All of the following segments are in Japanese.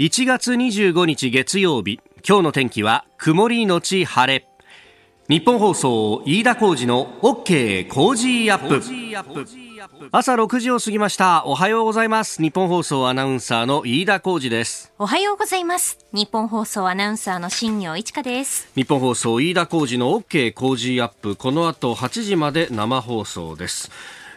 1月25日月曜日、今日の天気は曇りのち晴れ。日本放送飯田浩司の OK 工事アップ。朝6時を過ぎました。おはようございます。日本放送アナウンサーの飯田浩司です。おはようございます。日本放送アナウンサーの新葉一華です。日本放送飯田浩司の OK 工事アップ、この後8時まで生放送です。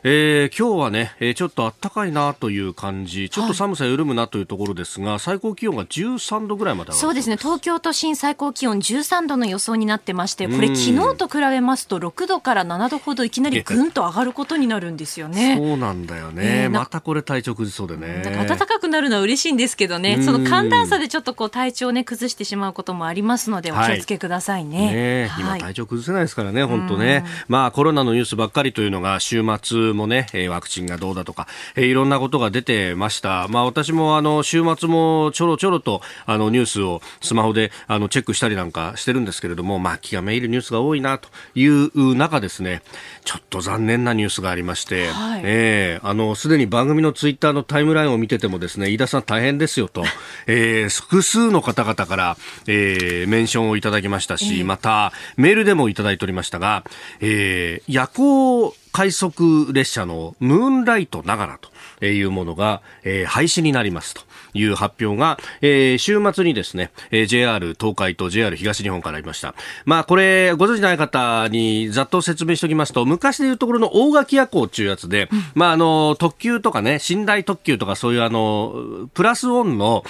今日はね、ちょっと暖かいなという感じ、ちょっと寒さ緩むなというところですが、はい、最高気温が13度ぐらいまで上がる。そうですね、東京都心最高気温13度の予想になってまして、これ昨日と比べますと6度から7度ほどいきなりぐんと上がることになるんですよね。そうなんだよね、またこれ体調崩しそうでね。なんか暖かくなるのは嬉しいんですけどね、その寒暖差でちょっとこう体調を、ね、崩してしまうこともありますのでお気をつけくださいね。はい、ね、今体調崩せないですからね、本当ね。まあコロナのニュースばっかりというのが週末もね、ワクチンがどうだとか、いろんなことが出てました。まあ、私も週末もちょろちょろとニュースをスマホでチェックしたりなんかしてるんですけれども、まあ、気がめいるニュースが多いなという中ですね、ちょっと残念なニュースがありまして、はい、すでに番組のツイッターのタイムラインを見ててもですね、飯田さん大変ですよと、複数の方々から、メンションをいただきましたし、またメールでもいただいておりましたが、夜行快速列車のムーンライトながらというものが廃止になりますという発表が週末にですね JR 東海と JR 東日本からありました。まあこれご存知ない方にざっと説明しておきますと、昔でいうところの大垣夜行というやつで、まあ特急とかね、寝台特急とかそういうプラスオンの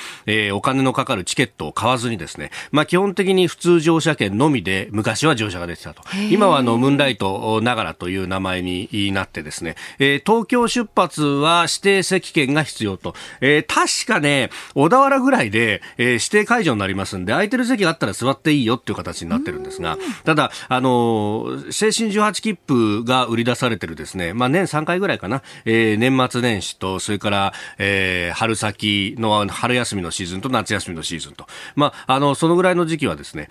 お金のかかるチケットを買わずにですね、まあ基本的に普通乗車券のみで昔は乗車が出てたと。今はムーンライトながらという名前になってですね、東京出発は指定席券が必要と、確かね小田原ぐらいで、指定解除になりますんで、空いてる席があったら座っていいよっていう形になってるんですが、ただ青春18切符が売り出されてるですね、まあ、年3回ぐらいかな、年末年始とそれから、春先の春休みのシーズンと夏休みのシーズンと、まあ、そのぐらいの時期はですね、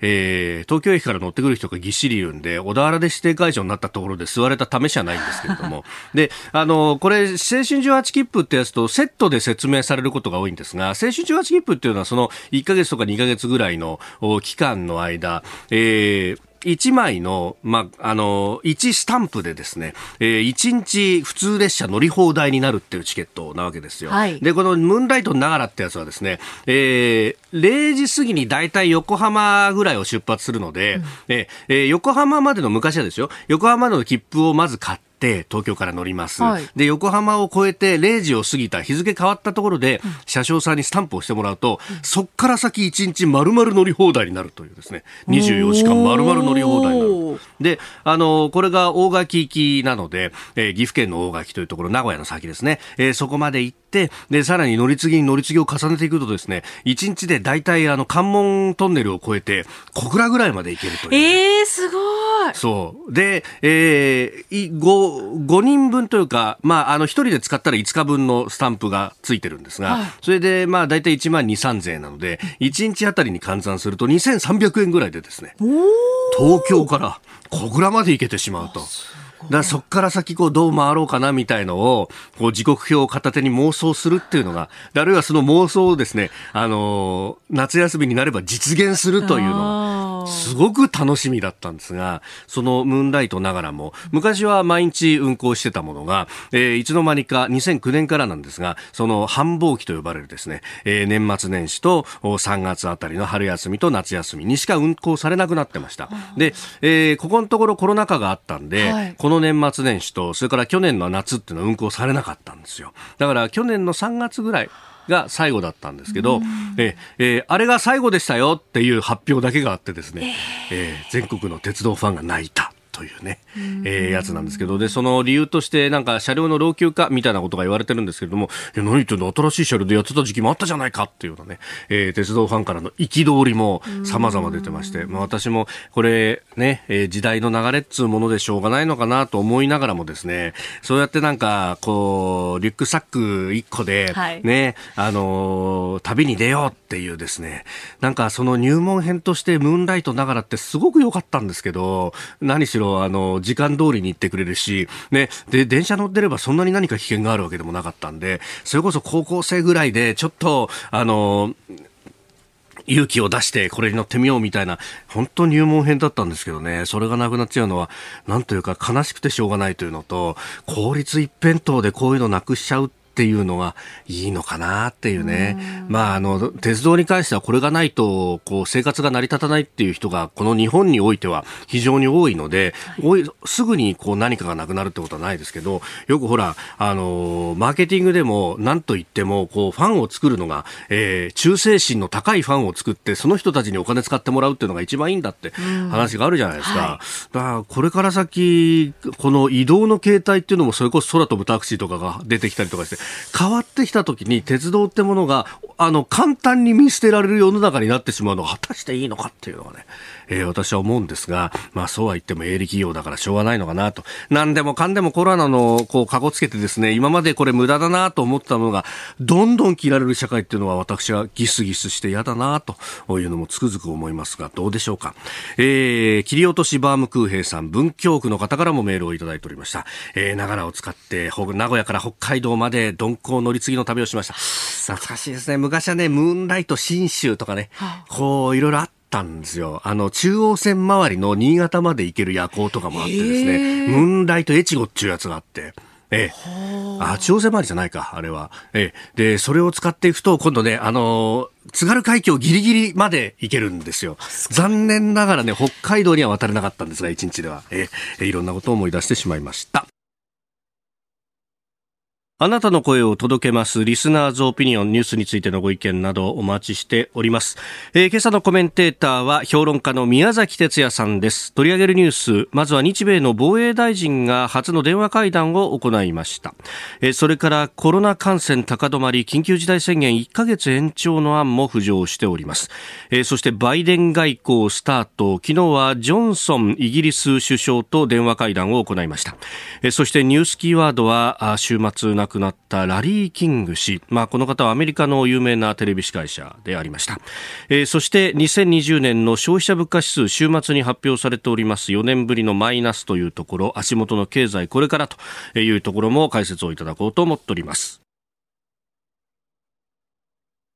東京駅から乗ってくる人がぎっしりいるんで、小田原で指定解除になったところで座れた試しはないんですけれどもでこれ青春18切符ってやつとセットで説明されることが多いんですが、青春18切符っていうのはその1ヶ月とか2ヶ月ぐらいの期間の間、1枚の、まあ、1スタンプでですね、1日普通列車乗り放題になるっていうチケットなわけですよ。はい、で、このムーンライトながらってやつはですね、0時過ぎにだいたい横浜ぐらいを出発するので、横浜までの、昔はですよ、横浜の切符をまず買って、東京から乗ります、はい、で横浜を越えて0時を過ぎた日付変わったところで車掌さんにスタンプをしてもらうと、そっから先1日丸々乗り放題になるというですね、24時間丸々乗り放題になる。でこれが大垣行きなので、岐阜県の大垣というところ、名古屋の先ですね、そこまで行って、でさらに乗り継ぎに乗り継ぎを重ねていくとですね、1日でだいたい関門トンネルを越えて小倉ぐらいまで行けるという、ね、すごい。そうで、5人分というか、まあ、1人で使ったら5日分のスタンプがついてるんですが、はい、それでまあ大体1万2、3千円なので、1日あたりに換算すると2300円ぐらいでですね、東京から小倉まで行けてしまうと。だそっから先こうどう回ろうかなみたいのをこう時刻表を片手に妄想するっていうのが、あるいはその妄想をですね、夏休みになれば実現するというのすごく楽しみだったんですが、そのムーンライトながらも昔は毎日運行してたものが、いつの間にか2009年からなんですが、その繁忙期と呼ばれるですね、年末年始と3月あたりの春休みと夏休みにしか運行されなくなってました。で、ここのところコロナ禍があったんで、はい、この年末年始とそれから去年の夏っていうのは運行されなかったんですよ。だから去年の3月ぐらいが最後だったんですけど、あれが最後でしたよっていう発表だけがあってですね、全国の鉄道ファンが泣いたというね、やつなんですけど、でその理由としてなんか車両の老朽化みたいなことが言われてるんですけれども、いや何言ってんだ、新しい車両でやってた時期もあったじゃないかっていうようなね、鉄道ファンからの憤りも様々出てまして、まあ、私もこれね、時代の流れっつうものでしょうがないのかなと思いながらもですね、そうやってなんかこうリュックサック1個で、ね、旅に出ようっていうですね、なんかその入門編としてムーンライトながらってすごく良かったんですけど、何しろの、時間通りに行ってくれるし、ね、で、電車乗ってればそんなに何か危険があるわけでもなかったんで、それこそ高校生ぐらいで、ちょっと、勇気を出してこれに乗ってみようみたいな、本当入門編だったんですけどね、それがなくなっちゃうのは、なんというか悲しくてしょうがないというのと、公立一辺倒でこういうのなくしちゃうっていうのがいいのかなっていうね。まあ、鉄道に関してはこれがないと、こう、生活が成り立たないっていう人が、この日本においては非常に多いので、はい、すぐにこう何かがなくなるってことはないですけど、よくほら、マーケティングでも何と言っても、こう、ファンを作るのが、忠誠心の高いファンを作って、その人たちにお金使ってもらうっていうのが一番いいんだって話があるじゃないですか。はい、だから、これから先、この移動の形態っていうのも、それこそ空飛ぶタクシーとかが出てきたりとかして、変わってきたときに鉄道ってものが簡単に見捨てられる世の中になってしまうのが果たしていいのかっていうのがね、私は思うんですが、まあそうは言っても営利企業だからしょうがないのかなと。何でもかんでもコロナのこうかこつけてですね、今までこれ無駄だなと思ったものがどんどん切られる社会っていうのは私はギスギスして嫌だなというのもつくづく思いますが、どうでしょうか。切り落としバームクーヘイさん、文京区の方からもメールをいただいておりました。ながらを使って名古屋から北海道まで鈍行乗り継ぎの旅をしました。懐かしいですね。昔はね、ムーンライト信州とかね、こういろいろあったんですよ。中央線周りの新潟まで行ける夜行とかもあってですね、ムーンライト越後っていうやつがあって、中央線周りじゃないか、あれは。で、それを使っていくと、今度ね、津軽海峡ギリギリまで行けるんですよ。残念ながらね、北海道には渡れなかったんですが、一日では。いろんなことを思い出してしまいました。あなたの声を届けますリスナーズオピニオン、ニュースについてのご意見などお待ちしております。今朝のコメンテーターは評論家の宮崎哲也さんです。取り上げるニュース、まずは日米の防衛大臣が初の電話会談を行いました。それからコロナ感染高止まり、緊急事態宣言1ヶ月延長の案も浮上しております。そしてバイデン外交スタート、昨日はジョンソンイギリス首相と電話会談を行いました。そしてニュースキーワードは週末亡くなったラリー・キング氏、まあ、この方はアメリカの有名なテレビ司会者でありました。そして2020年の消費者物価指数、週末に発表されております。4年ぶりのマイナスというところ、足元の経済これからというところも解説をいただこうと思っております。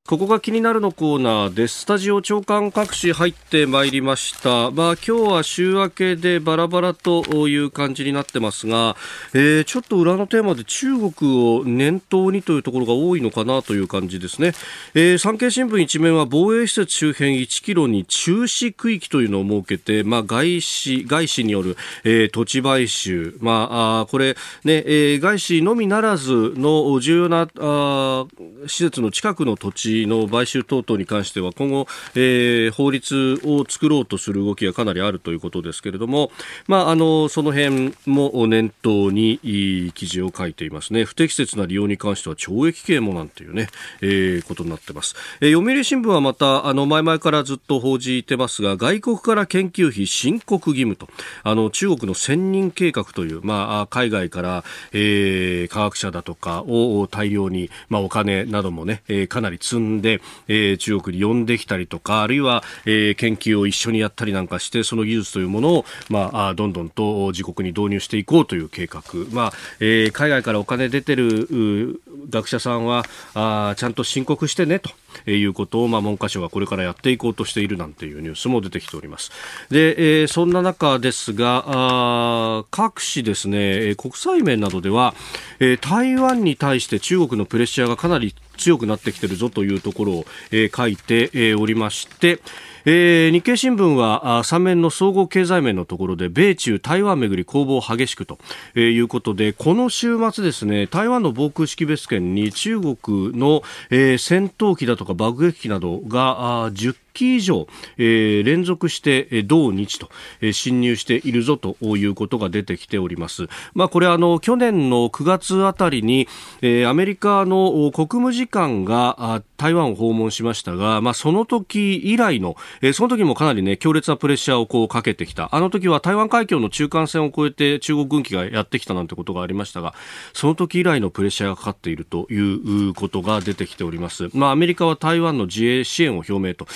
ここが気になるのコーナーです。スタジオ長官各紙入ってまいりました。まあ、今日は週明けでバラバラという感じになってますが、ちょっと裏のテーマで中国を念頭にというところが多いのかなという感じですね。産経新聞一面は防衛施設周辺1キロに中止区域というのを設けて、まあ、外資による、土地買収、まあ、これ、ね、外資のみならずの重要な施設の近くの土地の買収等々に関しては今後、法律を作ろうとする動きがかなりあるということですけれども、まあ、その辺も念頭に記事を書いていますね。不適切な利用に関しては懲役刑もなんていうね、ことになってます。読売新聞はまた前々からずっと報じてますが、外国から研究費申告義務と、中国の千人計画という、まあ、海外から、科学者だとかを大量に、まあ、お金などもね、かなり積で、中国に呼んできたりとか、あるいは、研究を一緒にやったりなんかして、その技術というものを、まあ、どんどんと自国に導入していこうという計画、まあ海外からお金出てる学者さんはちゃんと申告してねということを、まあ、文科省がこれからやっていこうとしているなんていうニュースも出てきております。で、そんな中ですが、各紙ですね、国際面などでは、台湾に対して中国のプレッシャーがかなり強くなってきてるぞというところを、書いて、おりまして、日経新聞は3面の総合経済面のところで米中台湾めぐり攻防激しくということで、この週末ですね、台湾の防空識別圏に中国の、戦闘機だとか爆撃機などが10機以上、連続して同日と、侵入しているぞということが出てきております。まあ、これ去年の9月あたりに、アメリカの国務次官が台湾を訪問しましたが、まあ、その時以来の、その時もかなり、ね、強烈なプレッシャーをこうかけてきた。あの時は台湾海峡の中間線を越えて中国軍機がやってきたなんてことがありましたが、その時以来のプレッシャーがかかっているということが出てきております。まあ、アメリカは台湾の自衛支援を表明と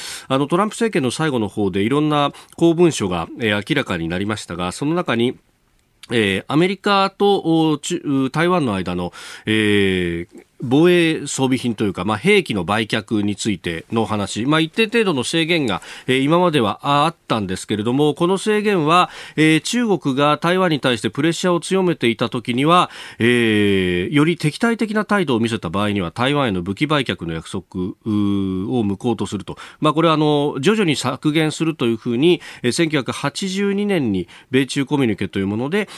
トランプ政権の最後の方でいろんな公文書が、明らかになりましたが、その中にアメリカと台湾の間の、防衛装備品というか、兵器の売却についての話、一定程度の制限が、今まではあったんですけれども、この制限は、中国が台湾に対してプレッシャーを強めていた時には、より敵対的な態度を見せた場合には台湾への武器売却の約束を無効とすると、これは徐々に削減するというふうに1982年に米中コミュニケというもので、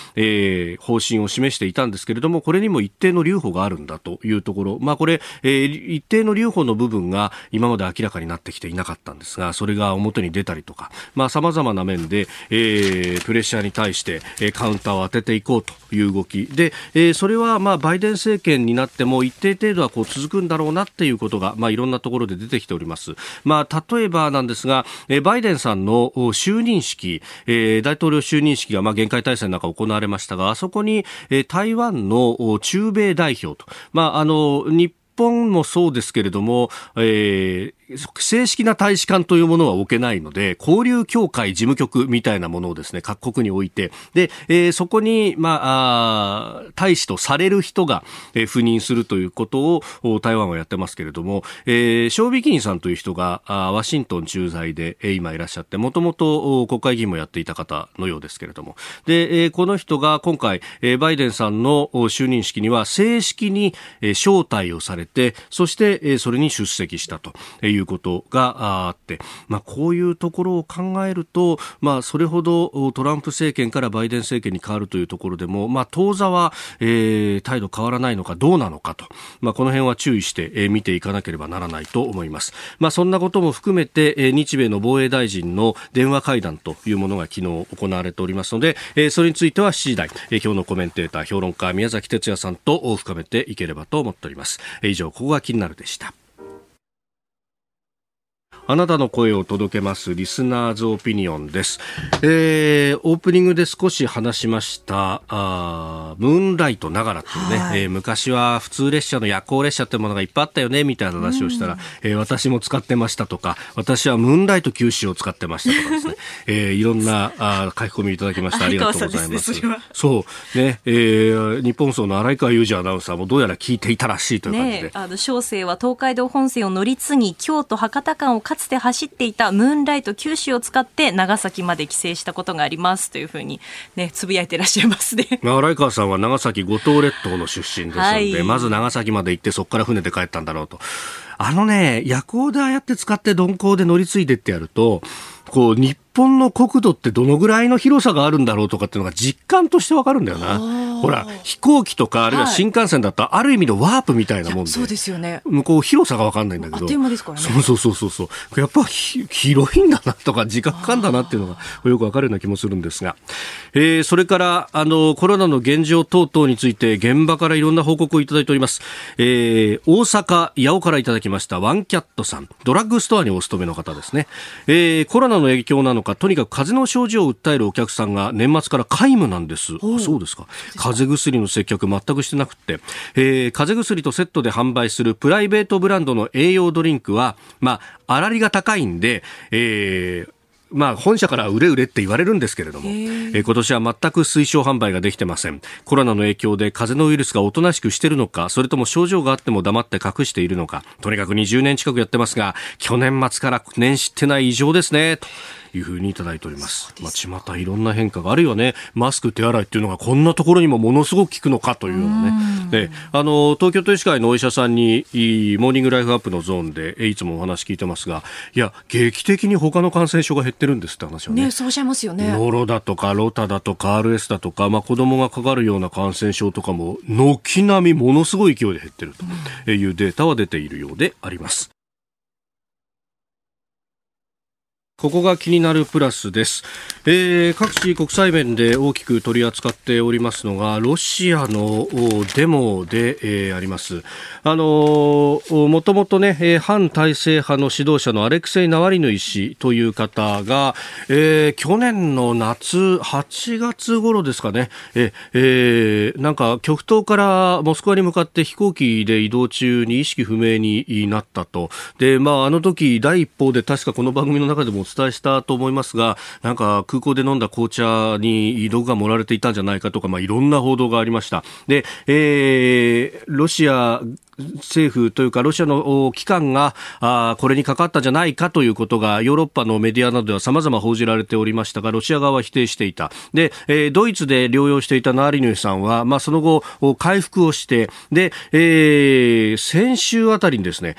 方針を示していたんですけれども、これにも一定の留保があるんだというところ、これ、一定の留保の部分が今まで明らかになってきていなかったんですが、それが表に出たりとか、様々な面で、プレッシャーに対して、カウンターを当てていこうという動きで、それはバイデン政権になっても一定程度はこう続くんだろうなっていうことが、いろんなところで出てきております。例えばなんですが、バイデンさんの就任式、大統領就任式が厳戒態勢の中行われましたが、あそこに、台湾の中米代表と、日本もそうですけれども、正式な大使館というものは置けないので、交流協会事務局みたいなものをですね、各国に置いて、で、そこに、大使とされる人が、赴任するということを台湾はやってますけれども、蕭美琴さんという人がワシントン駐在で、今いらっしゃって、もともと国会議員もやっていた方のようですけれども、で、この人が今回、バイデンさんの就任式には正式に、招待をされそしてそれに出席したということがあって、こういうところを考えると、それほどトランプ政権からバイデン政権に変わるというところでも、当座は、態度変わらないのかどうなのかと、この辺は注意して、見ていかなければならないと思います。そんなことも含めて、日米の防衛大臣の電話会談というものが昨日行われておりますので、それについては7時台、今日のコメンテーター評論家宮崎哲也さんと深めていければと思っております。以上、ここが気になるでした。あなたの声を届けますリスナーズオピニオンです。オープニングで少し話しましたムーンライトながらというね、昔は普通列車の夜行列車ってものがいっぱいあったよねみたいな話をしたら、私も使ってましたとか、私はムーンライト九州を使ってましたとかですね、いろんな書き込みいただきました。ありがとうございます。そうね、日本総の荒井川雄二アナウンサーもどうやら聞いていたらしいという感じで、ね、小生は東海道本線を乗り継ぎ京都博多間をかつて走っていたムーンライト九州を使って長崎まで帰省したことがありますというふうにね、つぶやいてらっしゃいますね。荒川さんは長崎五島列島の出身ですので、まず長崎まで行ってそこから船で帰ったんだろうと。夜行でああやって使って鈍行で乗り継いでってやると、こう日本の国土ってどのぐらいの広さがあるんだろうとかっていうのが実感としてわかるんだよな。ほら、飛行機とかあるいは新幹線だったらある意味のワープみたいなもんで、そうですよね。向こう広さがわかんないんだけど、あっという間ですからね。そうやっぱ広いんだなとか時間かかんだなっていうのがよくわかるような気もするんですが、それからコロナの現状等々について現場からいろんな報告をいただいております。大阪八尾からいただきましたワンキャットさん、ドラッグストアにお勤めの方ですね。コロナの影響なのか、とにかく風邪の症状を訴えるお客さんが年末から皆無なんです。そうですか。風邪薬の接客全くしてなくて、風邪薬とセットで販売するプライベートブランドの栄養ドリンクはあらりが高いんで、本社から売れって言われるんですけれども、今年は全く推奨販売ができてません。コロナの影響で風邪のウイルスがおとなしくしてるのか、それとも症状があっても黙って隠しているのか、とにかく20年近くやってますが、去年末から年始ってない異常ですねというふうにいただいております。巷いろんな変化があるよね。マスク手洗いっていうのがこんなところにもものすごく効くのかというようなね。で、東京都医師会のお医者さんにモーニングライフアップのゾーンでいつもお話聞いてますが、いや劇的に他の感染症が減ってるんですって話をね。そうおっしゃいますよね。ノロだとかロタだとか RS だとか、子供がかかるような感染症とかも軒並みものすごい勢いで減ってるというデータは出ているようであります。ここが気になるプラスです、各地国際面で大きく取り扱っておりますのがロシアのデモで、ありますもともとね反体制派の指導者のアレクセイ・ナワリヌイ氏という方が、去年の夏8月頃ですかね、なんか極東からモスクワに向かって飛行機で移動中に意識不明になったと。で、あの時第一報で確かこの番組の中でもお伝えしたと思いますが、なんか空港で飲んだ紅茶に毒が盛られていたんじゃないかとか、いろんな報道がありました。で、ロシア政府というかロシアの機関がこれにかかったんじゃないかということがヨーロッパのメディアなどでは様々報じられておりましたが、ロシア側は否定していた。で、ドイツで療養していたナワリヌイさんは、その後回復をして、で、先週あたりにですね、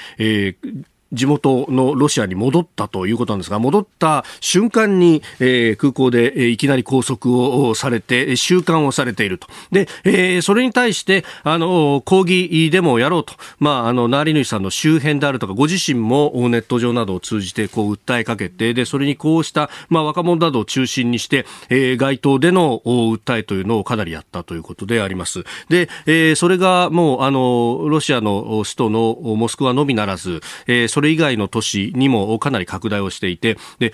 地元のロシアに戻ったということなんですが、戻った瞬間に、空港で、いきなり拘束をされて収監をされていると。で、それに対して抗議デモをやろうと、ナワリヌイさんの周辺であるとかご自身もネット上などを通じてこう訴えかけて、でそれにこうした、若者などを中心にして、街頭での訴えというのをかなりやったということであります。で、それがもうロシアの首都のモスクワのみならず、それ以外の都市にもかなり拡大をしていて、で、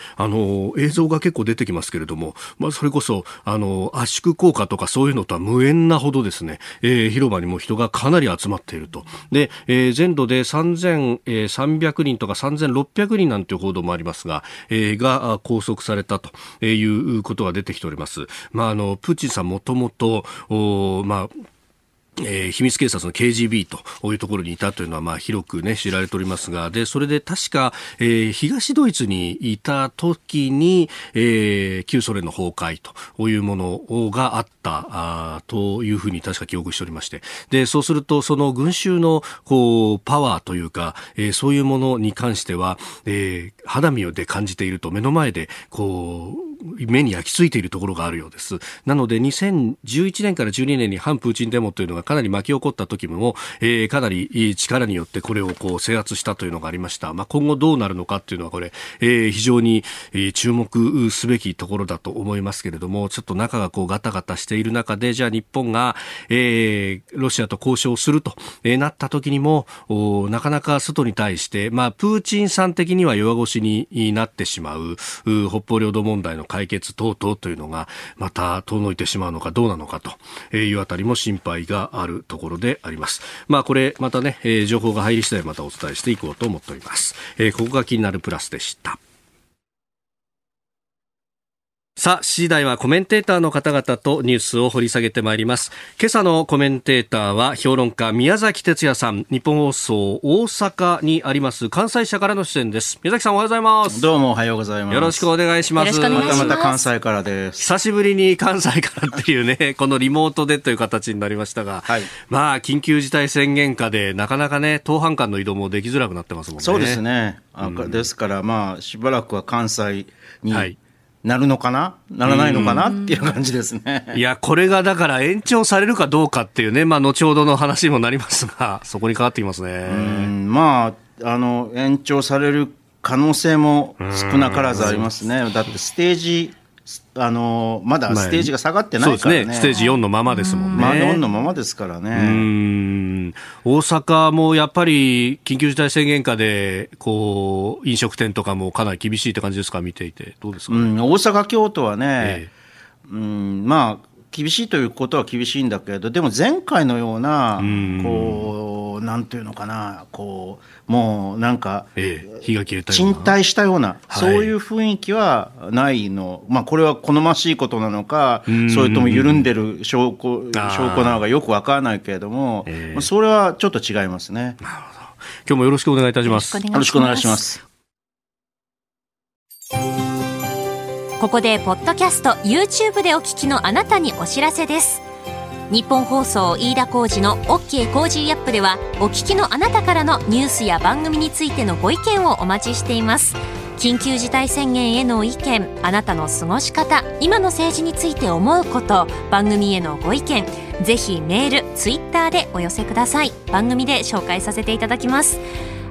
映像が結構出てきますけれども、それこそ圧縮効果とかそういうのとは無縁なほどですね、広場にも人がかなり集まっていると。で、全土で3300人とか3600人なんていう報道もありますが、が拘束されたということが出てきております。プーチンさんもともと秘密警察の KGB というところにいたというのは広くね知られておりますが、でそれで確か、東ドイツにいた時に、旧ソ連の崩壊というものがあったというふうに確か記憶しておりまして、でそうするとその群衆のこうパワーというか、そういうものに関しては、肌身で感じていると、目の前でこう目に焼き付いているところがあるようです。なので2011年から12年に反プーチンデモというのがかなり巻き起こった時も、かなり力によってこれをこう制圧したというのがありました。今後どうなるのかというのはこれ、非常に注目すべきところだと思いますけれども、ちょっと中がこうガタガタしている中で、じゃあ日本が、ロシアと交渉するとなった時にもなかなか外に対して、プーチンさん的には弱腰になってしまう北方領土問題の解決等々というのがまた遠のいてしまうのかどうなのかというあたりも心配があるところであります。これまたね、情報が入り次第またお伝えしていこうと思っております。ここが気になるプラスでした。さあ、次第はコメンテーターの方々とニュースを掘り下げてまいります。今朝のコメンテーターは評論家宮崎哲也さん、日本放送大阪にあります関西社からの出演です。宮崎さん、おはようございます。どうもおはようございます。よろしくお願いします。また関西からです。久しぶりに関西からっていうねこのリモートでという形になりましたが、はい、緊急事態宣言下でなかなかね当班間の移動もできづらくなってますもんね。そうですね、ですからしばらくは関西に、はい、なるのかな、ならないのかなっていう感じですね。いや、これがだから延長されるかどうかっていうね、後ほどの話にもなりますが、そこにかかってきますね。延長される可能性も少なからずありますね。だってまだステージが下がってないからね。そうですね、ステージ4のままですもんね。4のままですからね。大阪もやっぱり緊急事態宣言下でこう飲食店とかもかなり厳しいって感じですか、見ていてどうですかね。大阪京都はね、厳しいということは厳しいんだけど、でも前回のようなこうなんていうのかな、こうもうなんか、火が消えたような、沈滞したような、そういう雰囲気はないの、これは好ましいことなのか、それとも緩んでる証拠なのかよくわからないけれども、それはちょっと違いますね。なるほど。今日もよろしくお願いいたします。よろしくお願いします。ここでポッドキャスト YouTube でお聞きのあなたにお知らせです。日本放送飯田浩司の OK コージーアップでは、お聞きのあなたからのニュースや番組についてのご意見をお待ちしています。緊急事態宣言への意見、あなたの過ごし方、今の政治について思うこと、番組へのご意見、ぜひメール、ツイッターでお寄せください。番組で紹介させていただきます。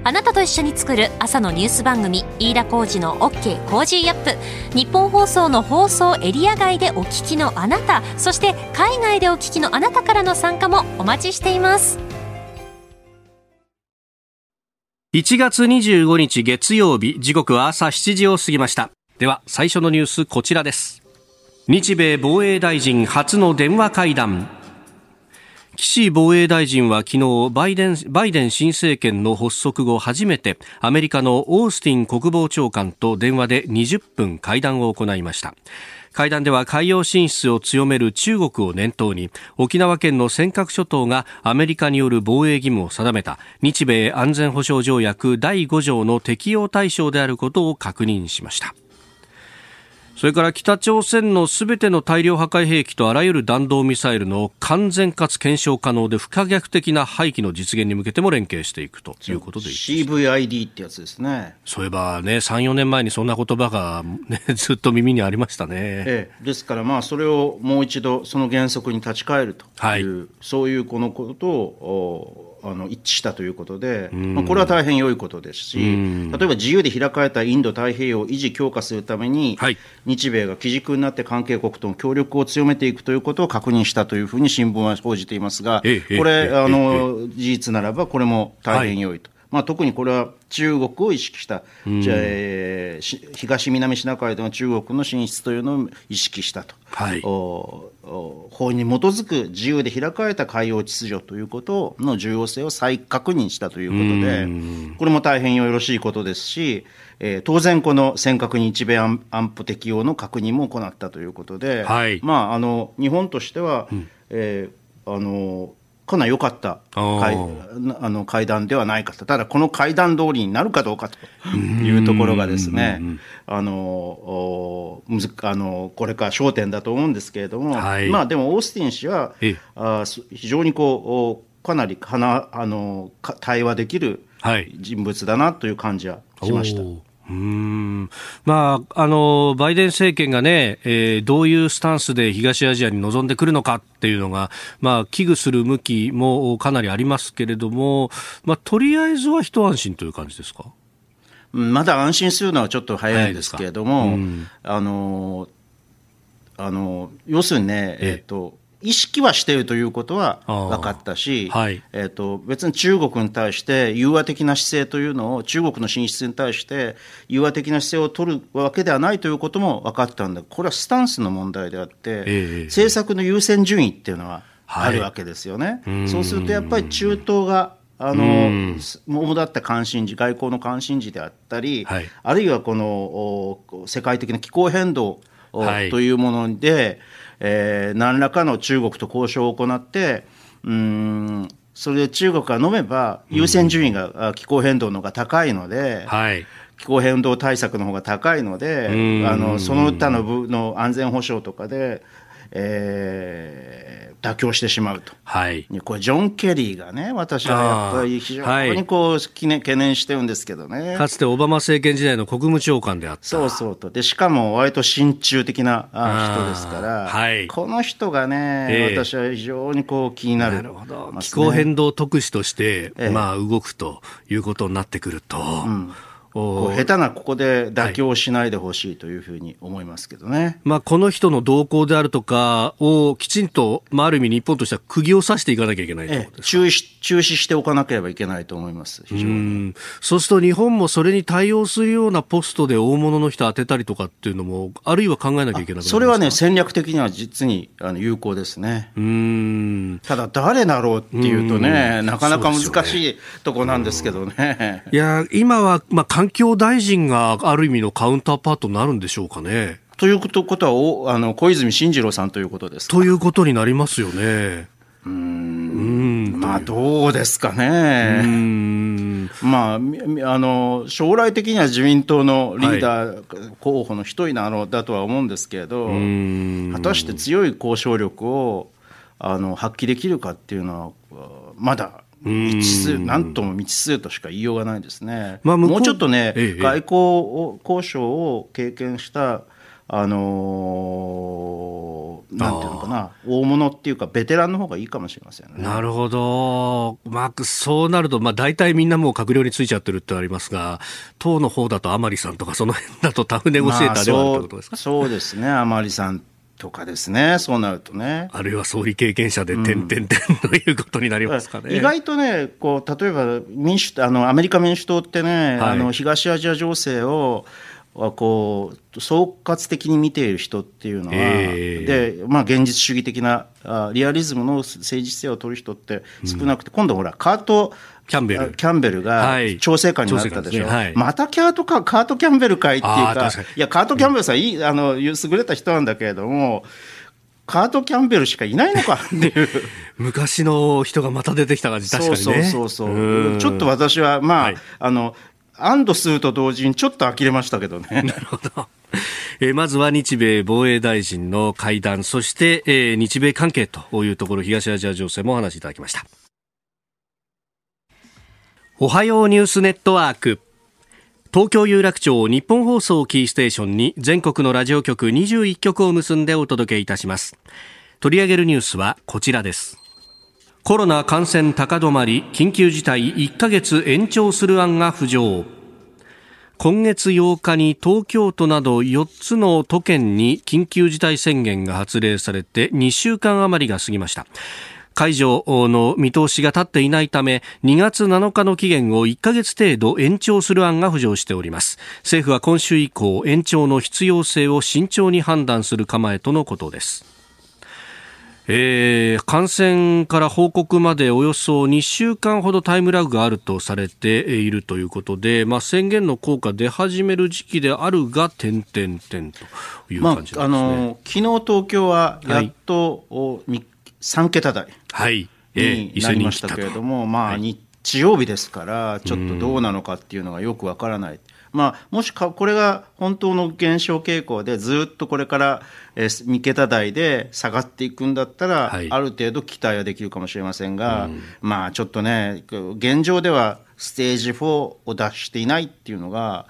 あなたと一緒に作る朝のニュース番組、飯田浩司の OK コージーアップ。日本放送の放送エリア外でお聞きのあなた、そして海外でお聞きのあなたからの参加もお待ちしています。1月25日月曜日、時刻は朝7時を過ぎました。では最初のニュース、こちらです。日米防衛大臣初の電話会談。岸防衛大臣は昨日、バイデン新政権の発足後初めてアメリカのオースティン国防長官と電話で20分会談を行いました。会談では海洋進出を強める中国を念頭に、沖縄県の尖閣諸島がアメリカによる防衛義務を定めた日米安全保障条約第5条の適用対象であることを確認しました。それから北朝鮮のすべての大量破壊兵器とあらゆる弾道ミサイルの完全かつ検証可能で不可逆的な廃棄の実現に向けても連携していくということで、 CVID ってやつですね。そういえばね、 3,4 年前にそんな言葉が、ね、ずっと耳にありましたね、ですから、まあそれをもう一度その原則に立ち返るという、そういうこのことを一致したということで、これは大変良いことですし、例えば自由で開かれたインド太平洋を維持強化するために、日米が基軸になって関係国との協力を強めていくということを確認したというふうに新聞は報じていますが、これ事実ならばこれも大変良いと、特にこれは中国を意識した、東南シナ海での中国の進出というのを意識したと、法に基づく自由で開かれた海洋秩序ということの重要性を再確認したということで、これも大変よろしいことですし、当然この尖閣日米安保適用の確認も行ったということで、日本としては、かなり良かった会談ではないかと。ただこの会談通りになるかどうかというところがですね、これから焦点だと思うんですけれども、でもオースティン氏は非常にこうかなり対話できる人物だなという感じはしました。バイデン政権が、ねどういうスタンスで東アジアに臨んでくるのかっていうのが、危惧する向きもかなりありますけれども、とりあえずは一安心という感じですか。まだ安心するのはちょっと早いんですけれども、要するにね、意識はしているということは分かったし、別に中国に対して融和的な姿勢というのを、中国の進出に対して融和的な姿勢を取るわけではないということも分かったんだ。これはスタンスの問題であって、政策の優先順位っていうのはあるわけですよね、そうするとやっぱり中東が主だった関心事、外交の関心事であったり、あるいはこの世界的な気候変動というもので、何らかの中国と交渉を行って、それで中国が飲めば優先順位が、気候変動の方が高いので、気候変動対策の方が高いので、その他の部の安全保障とかで、妥協してしまうと、これジョン・ケリーがね、私はやっぱり非常にこう、懸念してるんですけどね。かつてオバマ政権時代の国務長官であった。でしかも割と親中的な人ですから、この人がね、私は非常にこう気になる、気候変動特使として、動くということになってくると、下手なここで妥協しないでほしいというふうに思いますけどね、この人の動向であるとかをきちんと、ある意味日本としては釘を刺していかなきゃいけないということですか。中止しておかなければいけないと思います。非常にそうすると日本もそれに対応するようなポストで大物の人当てたりとかっていうのも、あるいは考えなきゃいけない。それはね、戦略的には実に有効ですね。ただ誰だろうっていうとね、なかなか難しいとこなんですけどね。いや、今は環境大臣がある意味のカウンターパートになるんでしょうかね。ということは小泉進次郎さんということですか。ということになりますよね。どうですかね。将来的には自民党のリーダー候補の一人なのだとは思うんですけれど、果たして強い交渉力を発揮できるかっていうのは、まだなんとも未知数としか言いようがないですね。もうちょっとね、外交交渉を経験した、なんていうのかな、大物っていうかベテランの方がいいかもしれませんね。なるほど、まあ、そうなると、まあ、大体みんなもう閣僚についちゃってるってありますが、党の方だと甘利さんとかその辺だとタフネゴシエーターではあるってことですか。まあ、そうですね、甘利さんとかですね、そうなるとね、あるいは総理経験者でということになりますかね。意外とね、こう例えばアメリカ民主党ってね、はい、東アジア情勢をこう総括的に見ている人っていうのは、で、まあ、現実主義的なリアリズムの政治姿勢を取る人って少なくて、今度ほらカート・キャンベルが調整官になったでしょ、はい、またカート・キャンベル会っていうか、いやカート・キャンベルさんいい優れた人なんだけれども、カート・キャンベルしかいないのかっていう昔の人がまた出てきた感じ、確かにね。そうちょっと私はまあ、はい、安堵すると同時にちょっと呆れましたけどね。なるほど。まずは日米防衛大臣の会談、そして、日米関係というところ、東アジア情勢もお話しいただきました。おはようニュースネットワーク、東京有楽町日本放送キーステーションに全国のラジオ局21局を結んでお届けいたします。取り上げるニュースはこちらです。コロナ感染高止まり、緊急事態1ヶ月延長する案が浮上。今月8日に東京都など4つの都県に緊急事態宣言が発令されて2週間余りが過ぎました。解除の見通しが立っていないため、2月7日の期限を1ヶ月程度延長する案が浮上しております。政府は今週以降、延長の必要性を慎重に判断する構えとのことです。感染から報告までおよそ2週間ほどタイムラグがあるとされているということで、まあ、宣言の効果出始める時期であるが点という感じですね。まあ、昨日東京はやっと、はい、3桁台になりましたけれども、まあ、日曜日ですからちょっとどうなのかっていうのがよくわからない。まあ、もしこれが本当の減少傾向でずっとこれから2桁台で下がっていくんだったら、はい、ある程度期待はできるかもしれませんが、まあ、ちょっとね、現状ではステージ4を脱していないっていうのが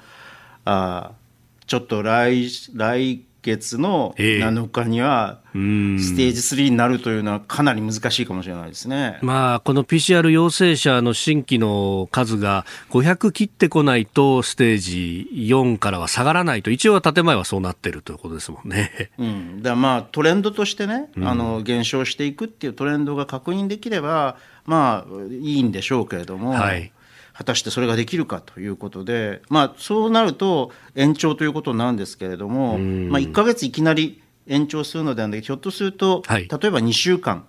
ちょっと来月の7日にはステージ3になるというのはかなり難しいかもしれないですね。まあ、この PCR 陽性者の新規の数が500切ってこないとステージ4からは下がらないと、一応建前はそうなっているということですもんね。うん、だからまあトレンドとしてね、減少していくっていうトレンドが確認できれば、まあ、いいんでしょうけれども、はい、果たしてそれができるかということで、まあ、そうなると延長ということなんですけれども、まあ、1ヶ月いきなり延長するのではなくて、ひょっとすると、はい、例えば2週間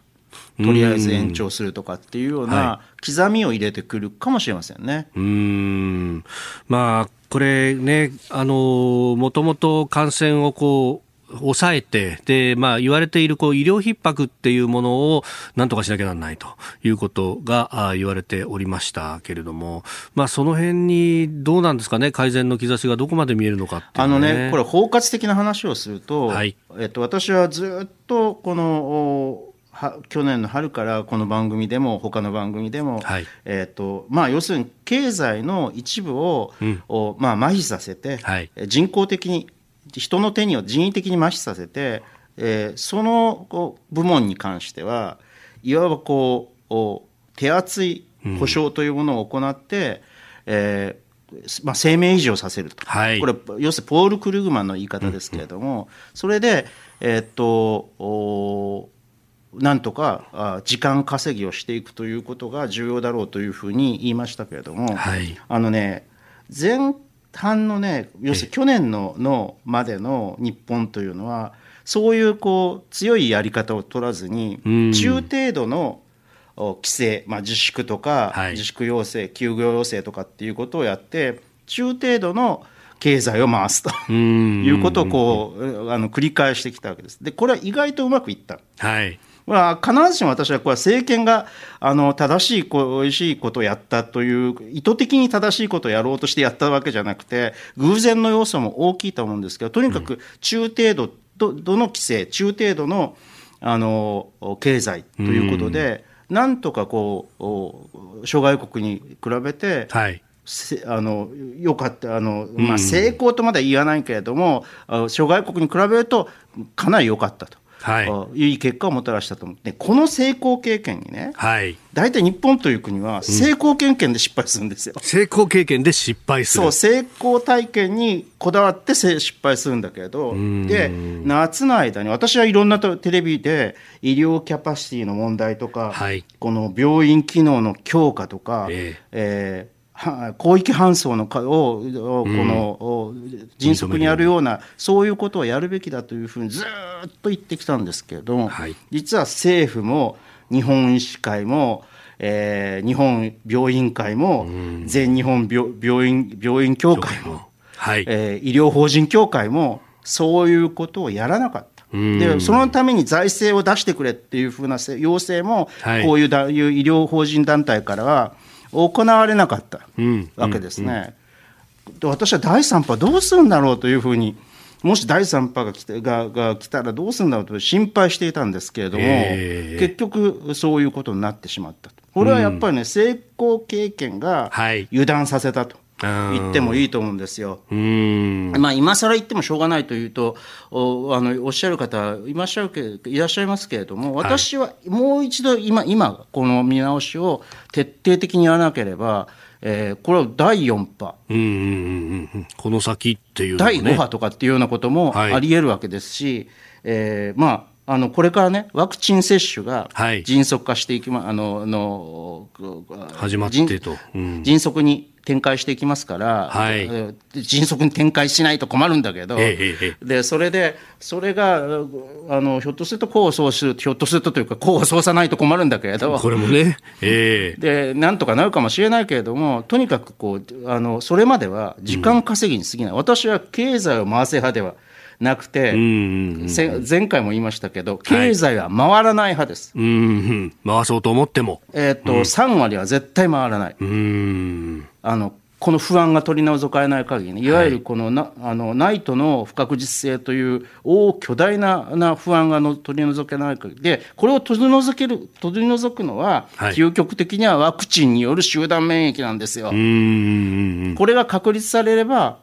とりあえず延長するとかっていうような刻みを入れてくるかもしれませんね。うーん、まあ、これね、もともと感染をこう抑えて、で、まあ、言われている医療逼迫っていうものをなんとかしなきゃならないということが言われておりましたけれども、まあ、その辺にどうなんですかね、改善の兆しがどこまで見えるのかっていうのはね。これ包括的な話をすると、はい、私はずっとこの去年の春からこの番組でも他の番組でも、はい、まあ、要するに経済の一部を、まあ、麻痺させて、はい、人の手によって人為的に麻痺させて、その部門に関してはいわばこう手厚い保障というものを行って、まあ、生命維持をさせると、はい、これ要するにポール・クルーグマンの言い方ですけれども、それで、なんとか時間稼ぎをしていくということが重要だろうというふうに言いましたけれども、はい、前半のね、要するに去年のまでの日本というのはそういう、強いやり方を取らずに中程度の規制、まあ、自粛とか、はい、自粛要請、休業要請とかっていうことをやって中程度の経済を回すということを繰り返してきたわけです。で、これは意外とうまくいった、はい、まあ、必ずしも私はこれは政権が正しいおいしいことをやったという意図的に正しいことをやろうとしてやったわけじゃなくて、偶然の要素も大きいと思うんですけど、とにかく中程度、どの規制、中程度の、経済ということで、なんとか諸外国に比べて、はい、よかったまあ、成功とまでは言わないけれども、諸外国に比べるとかなり良かったと。いい結果をもたらしたと思って、この成功経験にね、大体日本という国は成功経験で失敗するんですよ、うん、成功経験で失敗する、そう、成功体験にこだわって失敗するんだけど、で夏の間に私はいろんなテレビで医療キャパシティの問題とか、はい、この病院機能の強化とか、広域搬送のをこの迅速にやるような、そういうことをやるべきだというふうにずっと言ってきたんですけれども、実は政府も日本医師会も日本病院会も全日本病院協会も医療法人協会もそういうことをやらなかった。でそのために財政を出してくれっていうふうな要請もこういう医療法人団体からは行われなかったわけですね、で私は第3波どうするんだろうというふうに、もし第3波が来たらどうするんだろうと心配していたんですけれども、結局そういうことになってしまったと。これはやっぱりね、成功経験が油断させたと言ってもいいと思うんですよ。まあ、今更言ってもしょうがないというと おっしゃる方いらっしゃいますけれども、私はもう一度 今この見直しを徹底的にやらなければ、これは第4波、この先っていうの、ね、第5波とかっていうようなこともあり得るわけですし、まあこれからね、ワクチン接種が迅速化していきま、始まってと、迅速に展開していきますから、迅速に展開しないと困るんだけど、でそれがひょっとすると功を奏する、ひょっとするとというか功を奏さないと困るんだけれど、これもね、でなんとかなるかもしれないけれども、とにかくこうそれまでは時間稼ぎに過ぎない、私は経済を回せ派ではなくて、前回も言いましたけど、経済は回らない派です、回そうと思っても、3割は絶対回らない、この不安が取り除かれない限り、ね、いわゆるこのナイトの不確実性という巨大 な不安が取り除けない限りで、これを取り除くのは、究極的にはワクチンによる集団免疫なんですよ。これが確立されれば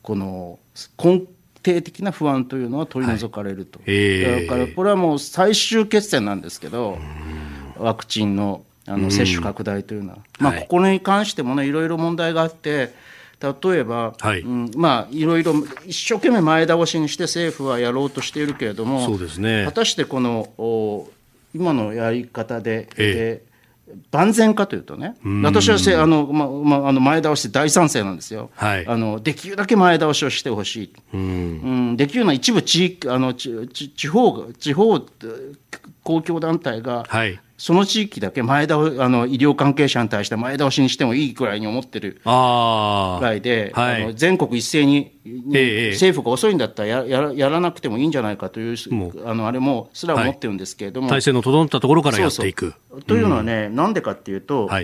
この根底的な不安というのは取り除かれると、だからこれはもう最終決戦なんですけど、ワクチンの接種拡大というのは、ここに関してもね、いろいろ問題があって、例えば、いろいろ一生懸命前倒しにして政府はやろうとしているけれども、そうですね、果たしてこの今のやり方で、万全かというとね、私は前倒しで大賛成なんですよ、できるだけ前倒しをしてほしい、できるのは一部地方公共団体が、その地域だけ医療関係者に対して前倒しにしてもいいくらいに思ってるくらいで、全国一斉に、政府が遅いんだったらやらなくてもいいんじゃないかという、あれもすら思ってるんですけれども、体制の整ったところからやっていく。というのはね、なんでかっていうと、ワ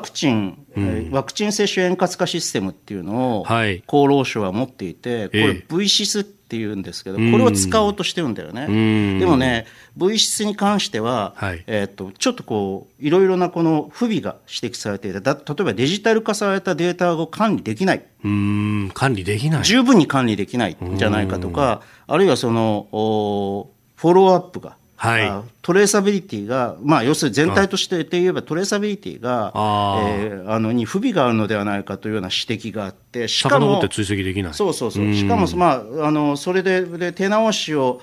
クチン接種円滑化システムっていうのを厚労省は持っていて、これ V シスっていうんですけど、これを使おうとしてるんだよね。でもね、 V シスに関しては、ちょっとこういろいろなこの不備が指摘されていて、例えばデジタル化されたデータを管理できない、十分に管理できないんじゃないかとか、あるいはそのフォローアップが、トレーサビリティが、要するに全体としてといえばトレーサビリティがに不備があるのではないかというような指摘があって、しかも追跡できない、しかも、それで手直しを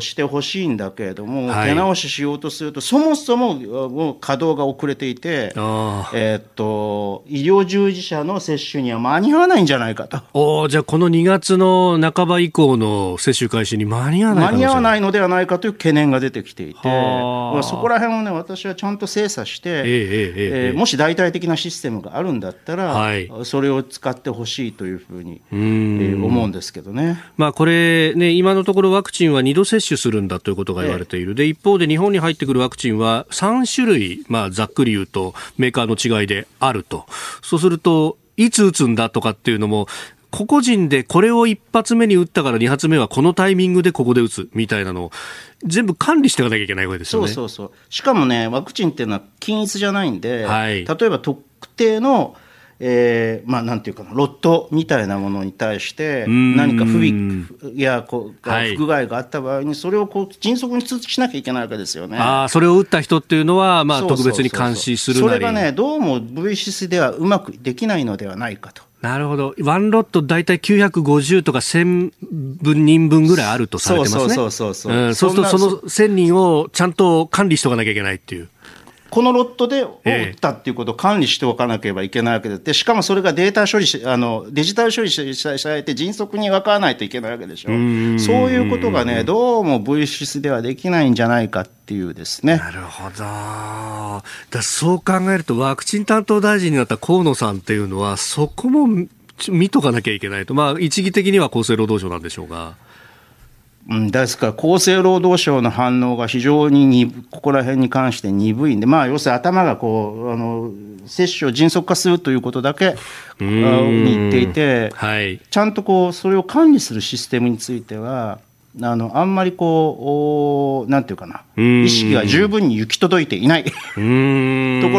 してほしいんだけれども、手直ししようとするとそもそも稼働が遅れていて、医療従事者の接種には間に合わないんじゃないかと。じゃあこの2月の半ば以降の接種開始に間に合わないのではないかという懸念が出てきていて、そこら辺をね、私はちゃんと精査して、もし代替的なシステムがあるんだったら、それを使ってほしいというふうに思うんですけどね。これね、今のところワクチンは2度接種するんだということが言われている。で、一方で日本に入ってくるワクチンは3種類、ざっくり言うとメーカーの違いであると。そうするといつ打つんだとかっていうのも、個々人でこれを一発目に打ったから二発目はこのタイミングでここで打つみたいなのを全部管理していかなきゃいけないわけですよね。しかもね、ワクチンっていうのは均一じゃないんで、例えば特定のなんていうかな、ロットみたいなものに対して何か不備や不具合があった場合にそれを迅速に通知しなきゃいけないわけですよね。あ、それを打った人っていうのは、特別に監視するなり、それがね、どうも VCC ではうまくできないのではないかと。なるほど。ワンロット大体950とか1000人分ぐらいあるとされてますね。そうするとその1000人をちゃんと管理しておかなきゃいけないっていう、このロットで打ったっていうことを管理しておかなければいけないわけで、しかもそれがデータ処理し、デジタル処理されて迅速に分からないといけないわけでしょ。そういうことがね、どうも VCC ではできないんじゃないかっていうですね。なるほど。そう考えると、ワクチン担当大臣になった河野さんっていうのは、そこも見とかなきゃいけないと。一義的には厚生労働省なんでしょうが。ですから厚生労働省の反応が非常にここら辺に関して鈍いんで、要するに頭が接種を迅速化するということだけに言っていて、はい、ちゃんとそれを管理するシステムについてはあんまりなんていうかな、意識が十分に行き届いていないとこ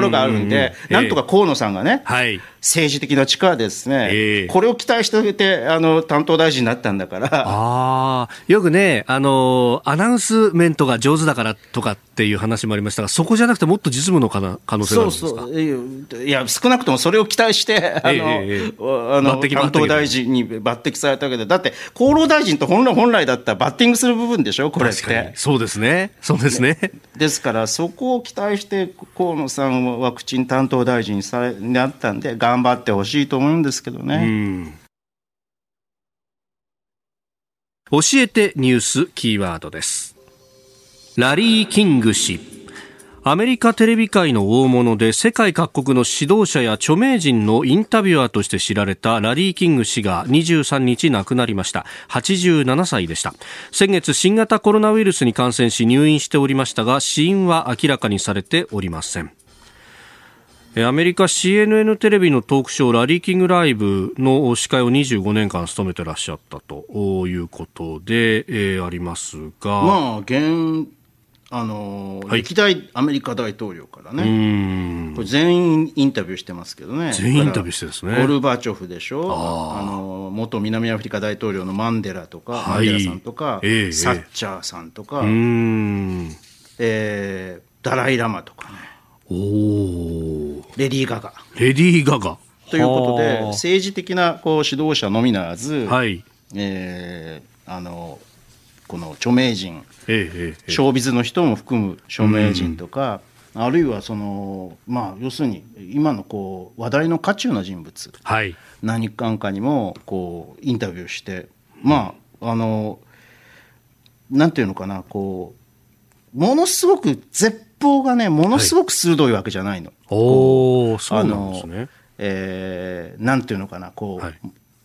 ろがあるんで、なんとか河野さんがね、はい、政治的な力でですね、これを期待しておいて担当大臣になったんだから。よくね、アナウンスメントが上手だからとかっていう話もありましたが、そこじゃなくてもっと実務の可能性があるんですか。いや、少なくともそれを期待して担当大臣に抜擢されたわけで、だって厚労大臣と本来だったらバッティングする部分でしょ、これって。確かにそうですね、そうですね。ですからそこを期待して河野さんはワクチン担当大臣になったんで、頑張ってほしいと思うんですけどね。教えてニュースキーワードです。ラリー・キング氏、アメリカテレビ界の大物で世界各国の指導者や著名人のインタビュアーとして知られたラリー・キング氏が23日亡くなりました。87歳でした。先月新型コロナウイルスに感染し入院しておりましたが、死因は明らかにされておりません。アメリカ CNN テレビのトークショーラリーキングライブの司会を25年間務めてらっしゃったということで、ありますが、はい、歴代アメリカ大統領からね、これ全員インタビューしてますけどね。全員インタビューしてですね。ゴルバチョフでしょ、元南アフリカ大統領のマンデラとか、はい、マンデラさんとか、サッチャーさんとか、ダライラマとかね、レディーガガということで、政治的な指導者のみならず、はい、この著名人、ショービズの人も含む著名人とか、あるいは要するに今の話題の渦中の人物、はい、何かにもインタビューして、なんていうのかな、ものすごく絶報がね、ものすごく鋭いわけじゃないの。そうなんですね。なんていうのかな、はい、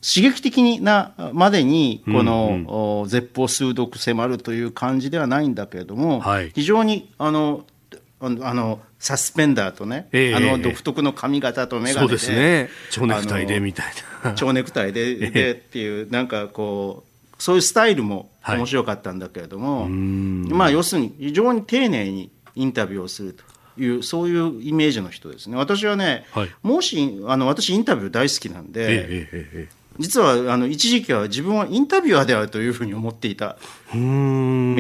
刺激的なまでに絶報鋭く迫るという感じではないんだけれども、はい、非常にサスペンダーとね、独特の髪型と眼鏡で、そうですね、蝶ネクタイでみたいな、蝶ネクタイでっていう、なんかそういうスタイルも面白かったんだけれども、はい、要するに非常に丁寧にインタビューをするという、そういうイメージの人ですね。私はね、はい、もし私インタビュー大好きなんで、実は一時期は自分はインタビュアーであるというふうに思っていた。メデ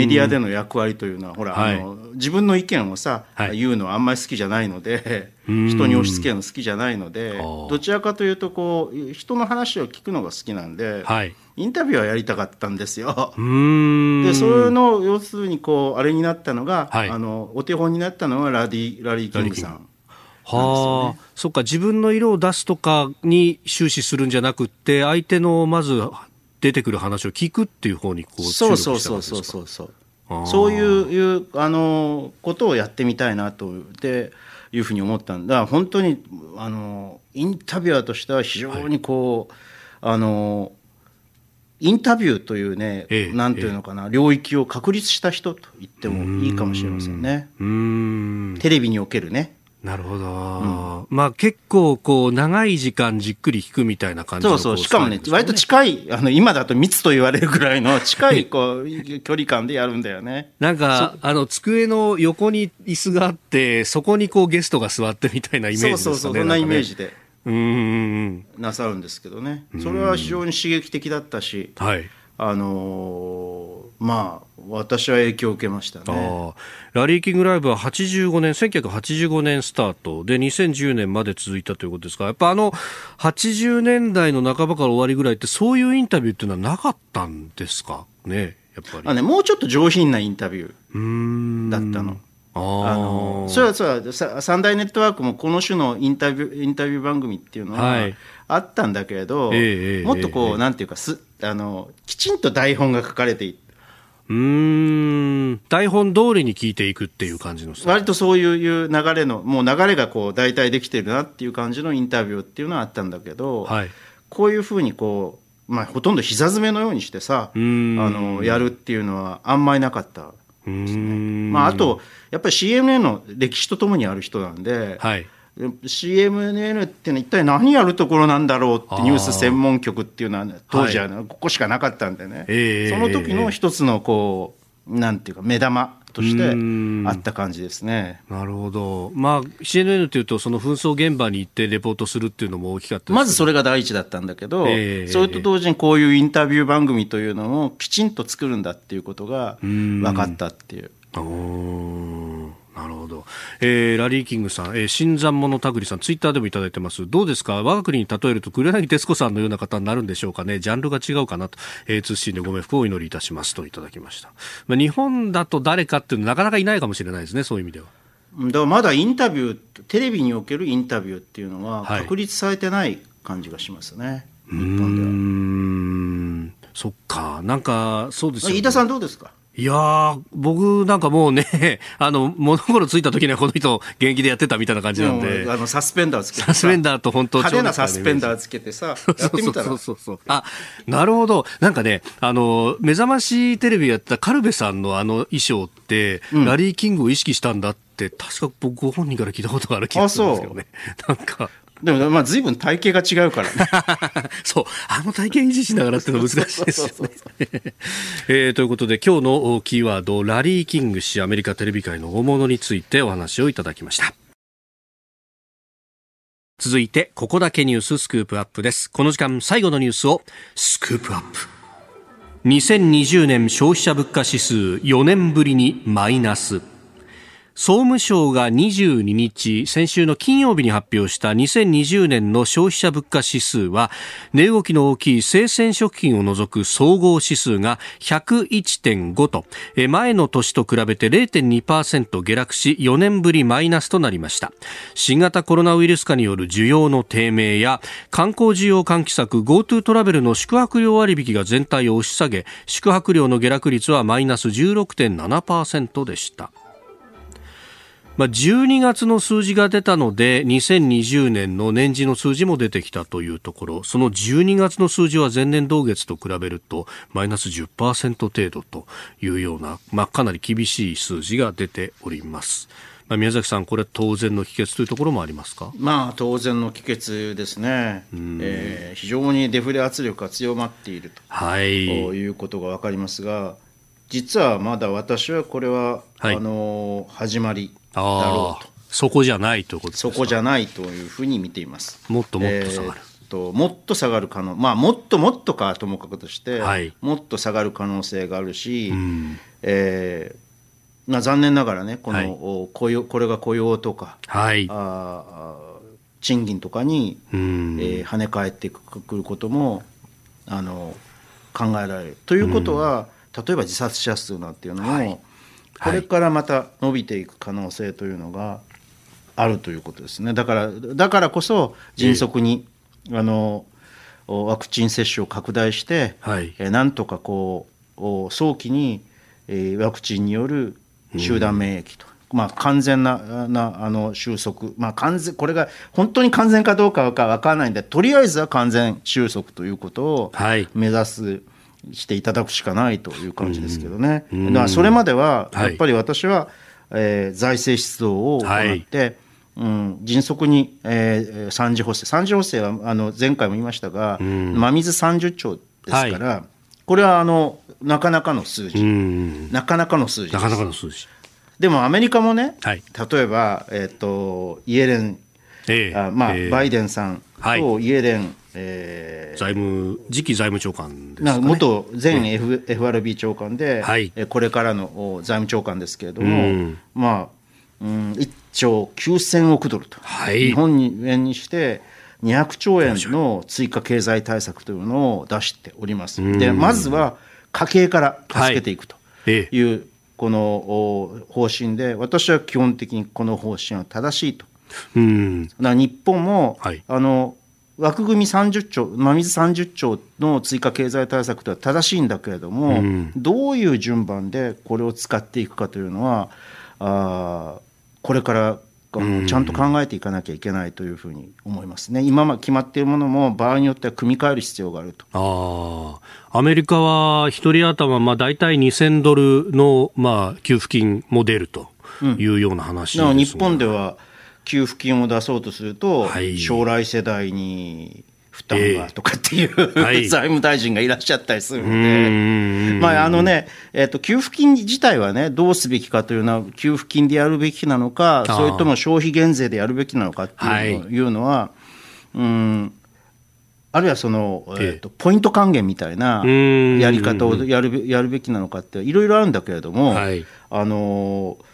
ィアでの役割というのは、ほら、はい、自分の意見をさ、はい、言うのはあんまり好きじゃないので、人に押し付けるの好きじゃないので、どちらかというと人の話を聞くのが好きなんで、はい、インタビューはやりたかったんですよ。で、それの要するにあれになったのが、はい、お手本になったのがラリー・キングさん。はあ、そっか、自分の色を出すとかに終始するんじゃなくて、相手のまず出てくる話を聞くっていう方に注力したんですか。そういうことをやってみたいなというふうに思ったんだ。本当にインタビュアーとしては非常にはい、インタビューというね、なんていうのかな、領域を確立した人と言ってもいいかもしれませんね。テレビにおけるね。なるほど。結構長い時間じっくり聞くみたいな感じの。そうそう、しかもね、割と近い、今だと密と言われるぐらいの近い距離感でやるんだよね。なんか机の横に椅子があって、そこにゲストが座ってみたいなイメージですかね。そうそうそう、そんなイメージで。なさるんですけどね。それは非常に刺激的だったし、はい、まあ私は影響を受けましたね。あ、ラリーキングライブは1985年スタートで2010年まで続いたということですが、やっぱ80年代の半ばから終わりぐらいってそういうインタビューっていうのはなかったんですかね、やっぱり。もうちょっと上品なインタビューだったの。それは三大ネットワークもこの種のインタビュー番組っていうのは、はい、あったんだけれど、もっとこう、なんていうかきちんと台本が書かれていて、台本通りに聞いていくっていう感じの、割とそういう流れの、もう流れがこう大体できてるなっていう感じのインタビューっていうのはあったんだけど、はい、こういうふうにこう、まあ、ほとんど膝詰めのようにしてさ、やるっていうのはあんまりなかったですね。まあ、あとやっぱり CNA の歴史とともにある人なんで、はい、CNA ってのは一体何やるところなんだろうってニュース専門局っていうのは当時はここしかなかったんでね、はい、その時の一つのこうなんていうか目玉としてあった感じですね。なるほど。まあ、CNN というとその紛争現場に行ってレポートするっていうのも大きかったです、ね、まずそれが第一だったんだけど、それと同時にこういうインタビュー番組というのをきちんと作るんだっていうことが分かったっていう。なるほど。ラリーキングさん、新参者たぐりさん、ツイッターでもいただいてます。どうですか、我が国に例えると黒柳徹子さんのような方になるんでしょうかね。ジャンルが違うかなと、通信でご冥福をお祈りいたしますといただきました。まあ、日本だと誰かっていうのはなかなかいないかもしれないですね、そういう意味では。だからまだインタビュー、テレビにおけるインタビューっていうのは確立されてない感じがしますね、はい、日本では。そっか。なんかそうですよね。飯田さんどうですか。いやー、僕なんかもうね、物心ついた時にはこの人現役でやってたみたいな感じなんで、サスペンダーつけて、サスペンダーと本当派手なサスペンダーつけてさ、やってみたら。そう。あ、なるほど。なんかね、目覚ましテレビやったカルベさんの衣装って、ラリーキングを意識したんだって、確か僕ご本人から聞いたことがある気がするんですけどね。なんか。でもまあ随分体型が違うからねそう、体型維持しながらってのは難しいですよねということで、今日のキーワード、ラリー・キング氏、アメリカテレビ界の大物についてお話をいただきました。続いてここだけニューススクープアップです。この時間最後のニュースをスクープアップ。2020年消費者物価指数、4年ぶりにマイナス。総務省が22日、先週の金曜日に発表した2020年の消費者物価指数は、値動きの大きい生鮮食品を除く総合指数が 101.5 と、前の年と比べて 0.2% 下落し、4年ぶりマイナスとなりました。新型コロナウイルス禍による需要の低迷や、観光需要喚起策 GoTo トラベルの宿泊料割引が全体を押し下げ、宿泊料の下落率はマイナス 16.7% でした。まあ、12月の数字が出たので2020年の年次の数字も出てきたというところ、その12月の数字は前年同月と比べるとマイナス 10% 程度というような、まあ、かなり厳しい数字が出ております。まあ、宮崎さん、これは当然の帰結というところもありますか。まあ、当然の帰結ですね。非常にデフレ圧力が強まっていると、はい、いうことが分かりますが、実はまだ私はこれは、はい、始まりだろうと。そこじゃないということですか。そこじゃないというふうに見ています。もっともっと下がる、もっと下がる可能、まあ、もっともっとかともかくとして、はい、もっと下がる可能性があるし、まあ、残念ながらね、はい、これが雇用とか、はい、賃金とかに、跳ね返ってくることも考えられるということは、例えば自殺者数なんていうのも、はい、これからまた伸びていく可能性というのがあるということですね。だからこそ迅速に、ワクチン接種を拡大して、はい、なんとかこう早期に、ワクチンによる集団免疫と、まあ、完全な収束、まあ、これが本当に完全かどうかは分からないので、とりあえずは完全収束ということを目指す、はいしていただくしかないという感じですけどね。だからそれまではやっぱり私は、財政出動を行って、はい、迅速に、三次補正。三次補正は前回も言いましたが、真水30兆ですから、はい、これはなかなかの数字、なかなかの数字です。なかなかの数字。でもアメリカもね、はい、例えば、イエレン、バイデンさん、とイエレン、はい、次期財務長官ですかね、元前 FRB 長官で、はい、これからの財務長官ですけれども、うんまあうん、1兆9000億ドルと、はい、日本円にして200兆円の追加経済対策というのを出しております、うん、でまずは家計から助けていくという、はい、この方針で、私は基本的にこの方針は正しいと。うん、だから日本も、はい、枠組み30兆、真水30兆の追加経済対策とは正しいんだけれども、うん、どういう順番でこれを使っていくかというのは、これからちゃんと考えていかなきゃいけないというふうに思いますね。今まで決まっているものも場合によっては組み替える必要があると。アメリカは一人頭、だいたい2000ドルの、給付金も出るというような話です、ね。日本では給付金を出そうとすると、はい、将来世代に負担がとかっていう、はい、財務大臣がいらっしゃったりするので、給付金自体は、ね、どうすべきかというのは、給付金でやるべきなのか、それとも消費減税でやるべきなのかっていうのは、はい、あるいはその、ポイント還元みたいなやり方をやるべきなのかっていろいろあるんだけれども、はい、その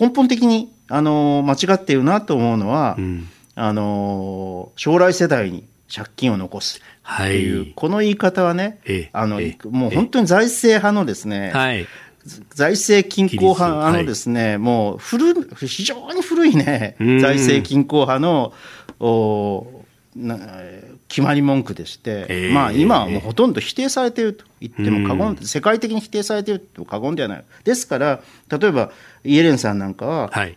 根本的に間違っているなと思うのは、うん、将来世代に借金を残すという、はい、この言い方はね、もう本当に財政派のですね、はい、財政均衡派のですね、はい、もう非常に古いね、財政均衡派の決まり文句でして、今はもうほとんど否定されていると言っても過言、世界的に否定されているとも過言ではない。ですから例えばイエレンさんなんかは、はい、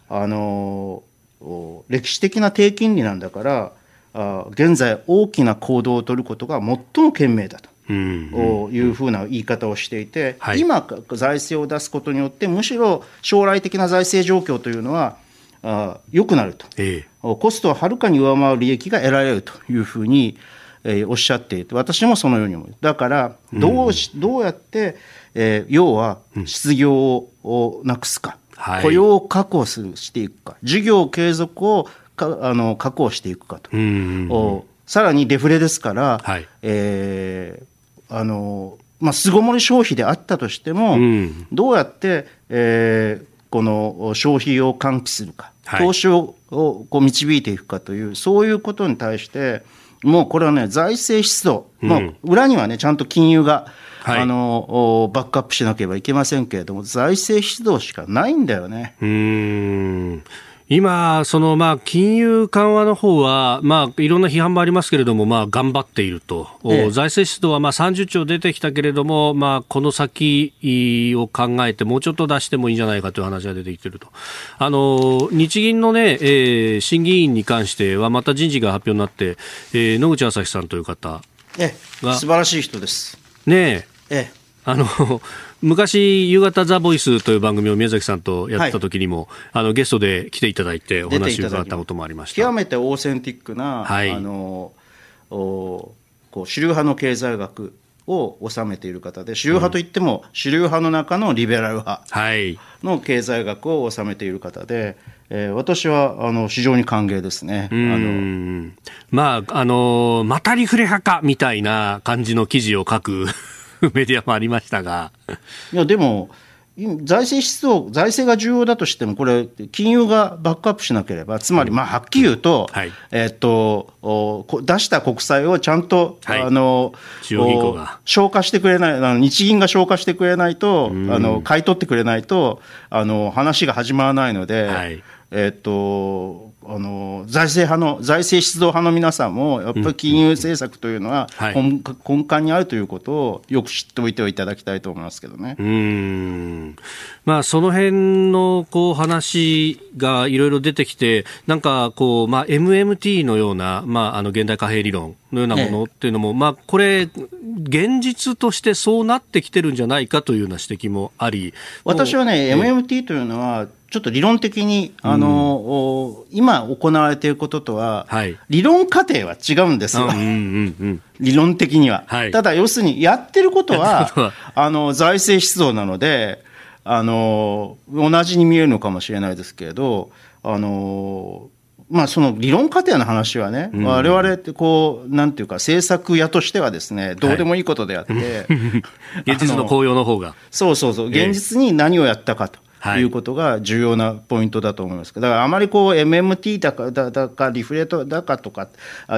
歴史的な低金利なんだから現在大きな行動を取ることが最も賢明だと、うんうん、いうふうな言い方をしていて、はい、今財政を出すことによってむしろ将来的な財政状況というのは良くなると、コストをはるかに上回る利益が得られるというふうに、おっしゃっていて、私もそのように思う。だからどうやって、要は失業をなくすか、うん、雇用を確保していくか、事業継続を確保していくかと、さらにデフレですから、はい巣ごもり消費であったとしても、うん、どうやって、この消費を喚起するか、投資をこう導いていくかという、そういうことに対してもうこれはね、財政出動、裏にはねちゃんと金融が、はい、バックアップしなければいけませんけれども、財政出動しかないんだよね。今その金融緩和の方はいろんな批判もありますけれども頑張っていると、財政出動は30兆出てきたけれどもこの先を考えてもうちょっと出してもいいんじゃないかという話が出てきていると。日銀のね、審議員に関してはまた人事が発表になって、野口朝日さんという方が素晴らしい人ですね。昔夕方ザ・ボイスという番組を宮崎さんとやった時にも、はい、ゲストで来ていただいてお話を伺ったこともありました。極めてオーセンティックな、はい、主流派の経済学を収めている方で、主流派といっても、うん、主流派の中のリベラル派の経済学を収めている方で、私は非常に歓迎ですね。またリフレ派かみたいな感じの記事を書くメディアもありましたが、いやでも財政が重要だとしても、これ金融がバックアップしなければ、つまりはっきり言うと、はい、出した国債をちゃんと、はい、中央銀行が消化してくれない、日銀が消化してくれないと、買い取ってくれないと話が始まらないので、はい、財政出動派の皆さんもやっぱり金融政策というのは根幹にあるということをよく知っておいていただきたいと思いますけどね。その辺の話がいろいろ出てきて、なんかMMT のような、現代貨幣理論のようなものっていうのも、これ現実としてそうなってきてるんじゃないかというような指摘もあり、私はね、MMT というのはちょっと理論的に今行われていることとは、はい、理論過程は違うんですよ、理論的には、はい、ただ要するにやってることは財政出動なので同じに見えるのかもしれないですけれど、まあ、その理論過程の話はね、我々ってこうなんていうか制作屋としてはですね、どうでもいいことであって、はい、現実の効用の方がそう現実に何をやったかということが重要なポイントだと思います。だからあまりこう MMT だかリフレートだかとか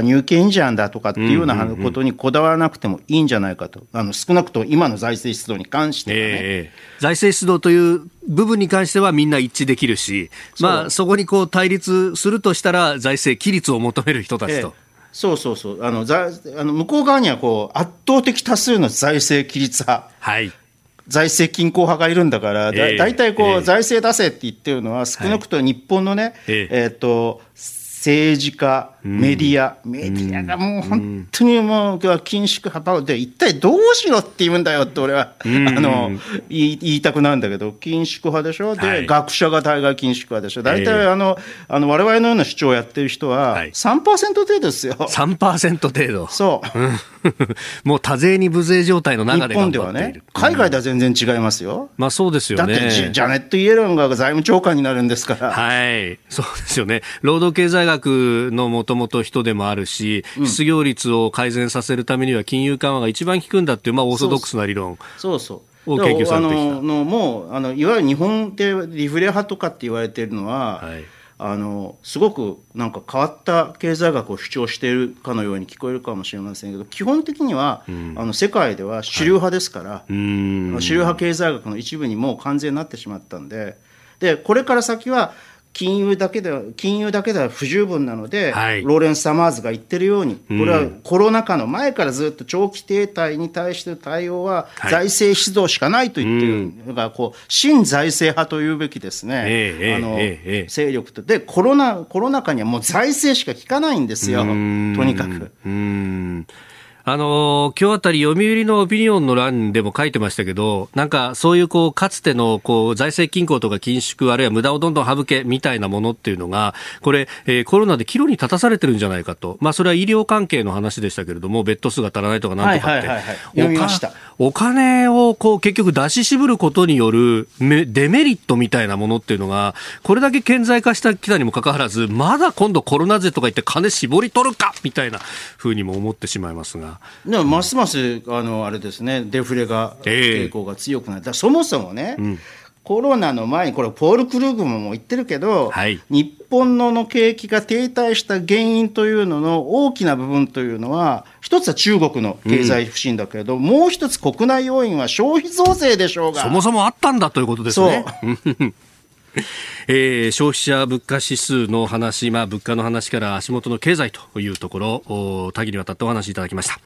入金インジャンだとかっていうようなことにこだわらなくてもいいんじゃないかと、少なくとも今の財政出動に関してはね、財政出動という部分に関してはみんな一致できるし、まあ、そこにこう対立するとしたら財政規律を求める人たちと、そう向こう側にはこう圧倒的多数の財政規律派、はい財政均衡派がいるんだから、大体こう、財政出せって言ってるのは、少なくとも日本のね、政治家、メディアがもう本当にもう緊縮幅で、一体どうしろって言うんだよって俺は言いたくなるんだけど、緊縮派でしょ、で、学者が大概緊縮派でしょ、大体我々のような主張をやってる人は 3% 程度ですよ。3% 程度。そう。もう多税に無税状態の中で頑張っている。日本ではね、海外では全然違いますよ。まあそうですよね。だってジャネット・イエレンが財務長官になるんですから。はい、そうですよね。労働経済学のもともと人でもあるし、失業率を改善させるためには金融緩和が一番効くんだっていう、まあ、オーソドックスな理論を研究されてきた。もういわゆる日本でリフレ派とかって言われてるのは、すごくなんか変わった経済学を主張しているかのように聞こえるかもしれませんけど、基本的には、世界では主流派ですから、主流派経済学の一部にもう完全になってしまったんで、でこれから先は金融だけでは不十分なので、ローレンス・サマーズが言ってるように、これはコロナ禍の前からずっと長期停滞に対しての対応は財政出動しかないと言ってるのが、新財政派というべきですね、勢力と。でコロナ禍にはもう財政しか効かないんですよ、とにかく。今日あたり読売のオピニオンの欄でも書いてましたけど、なんかそういうこうかつてのこう財政均衡とか緊縮あるいは無駄をどんどん省けみたいなものっていうのがこれ、コロナで岐路に立たされてるんじゃないかと、まあ、それは医療関係の話でしたけれども、ベッド数が足らないとかなんとかって、読みました。お金をこう結局出し渋ることによるデメリットみたいなものっていうのがこれだけ顕在化したきたにもかかわらず、まだ今度コロナ税とか言って金絞り取るかみたいなふうにも思ってしまいますが、でもますますあれですね、デフレが傾向が強くなった。そもそもね、コロナの前にこれポール・クルーグも言ってるけど、日本の景気が停滞した原因というのの大きな部分というのは、一つは中国の経済不振だけれど、もう一つ国内要因は消費増税でしょうが、そもそもあったんだということですね。そう消費者物価指数の話、まあ、物価の話から足元の経済というところ、多岐にわたってお話いただきました。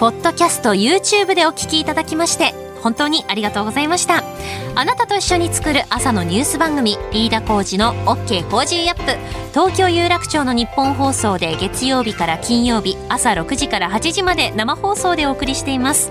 ポッドキャスト YouTube でお聞きいただきまして本当にありがとうございました。あなたと一緒に作る朝のニュース番組、飯田浩司の OK コージーアップ、東京有楽町の日本放送で月曜日から金曜日朝6時から8時まで生放送でお送りしています。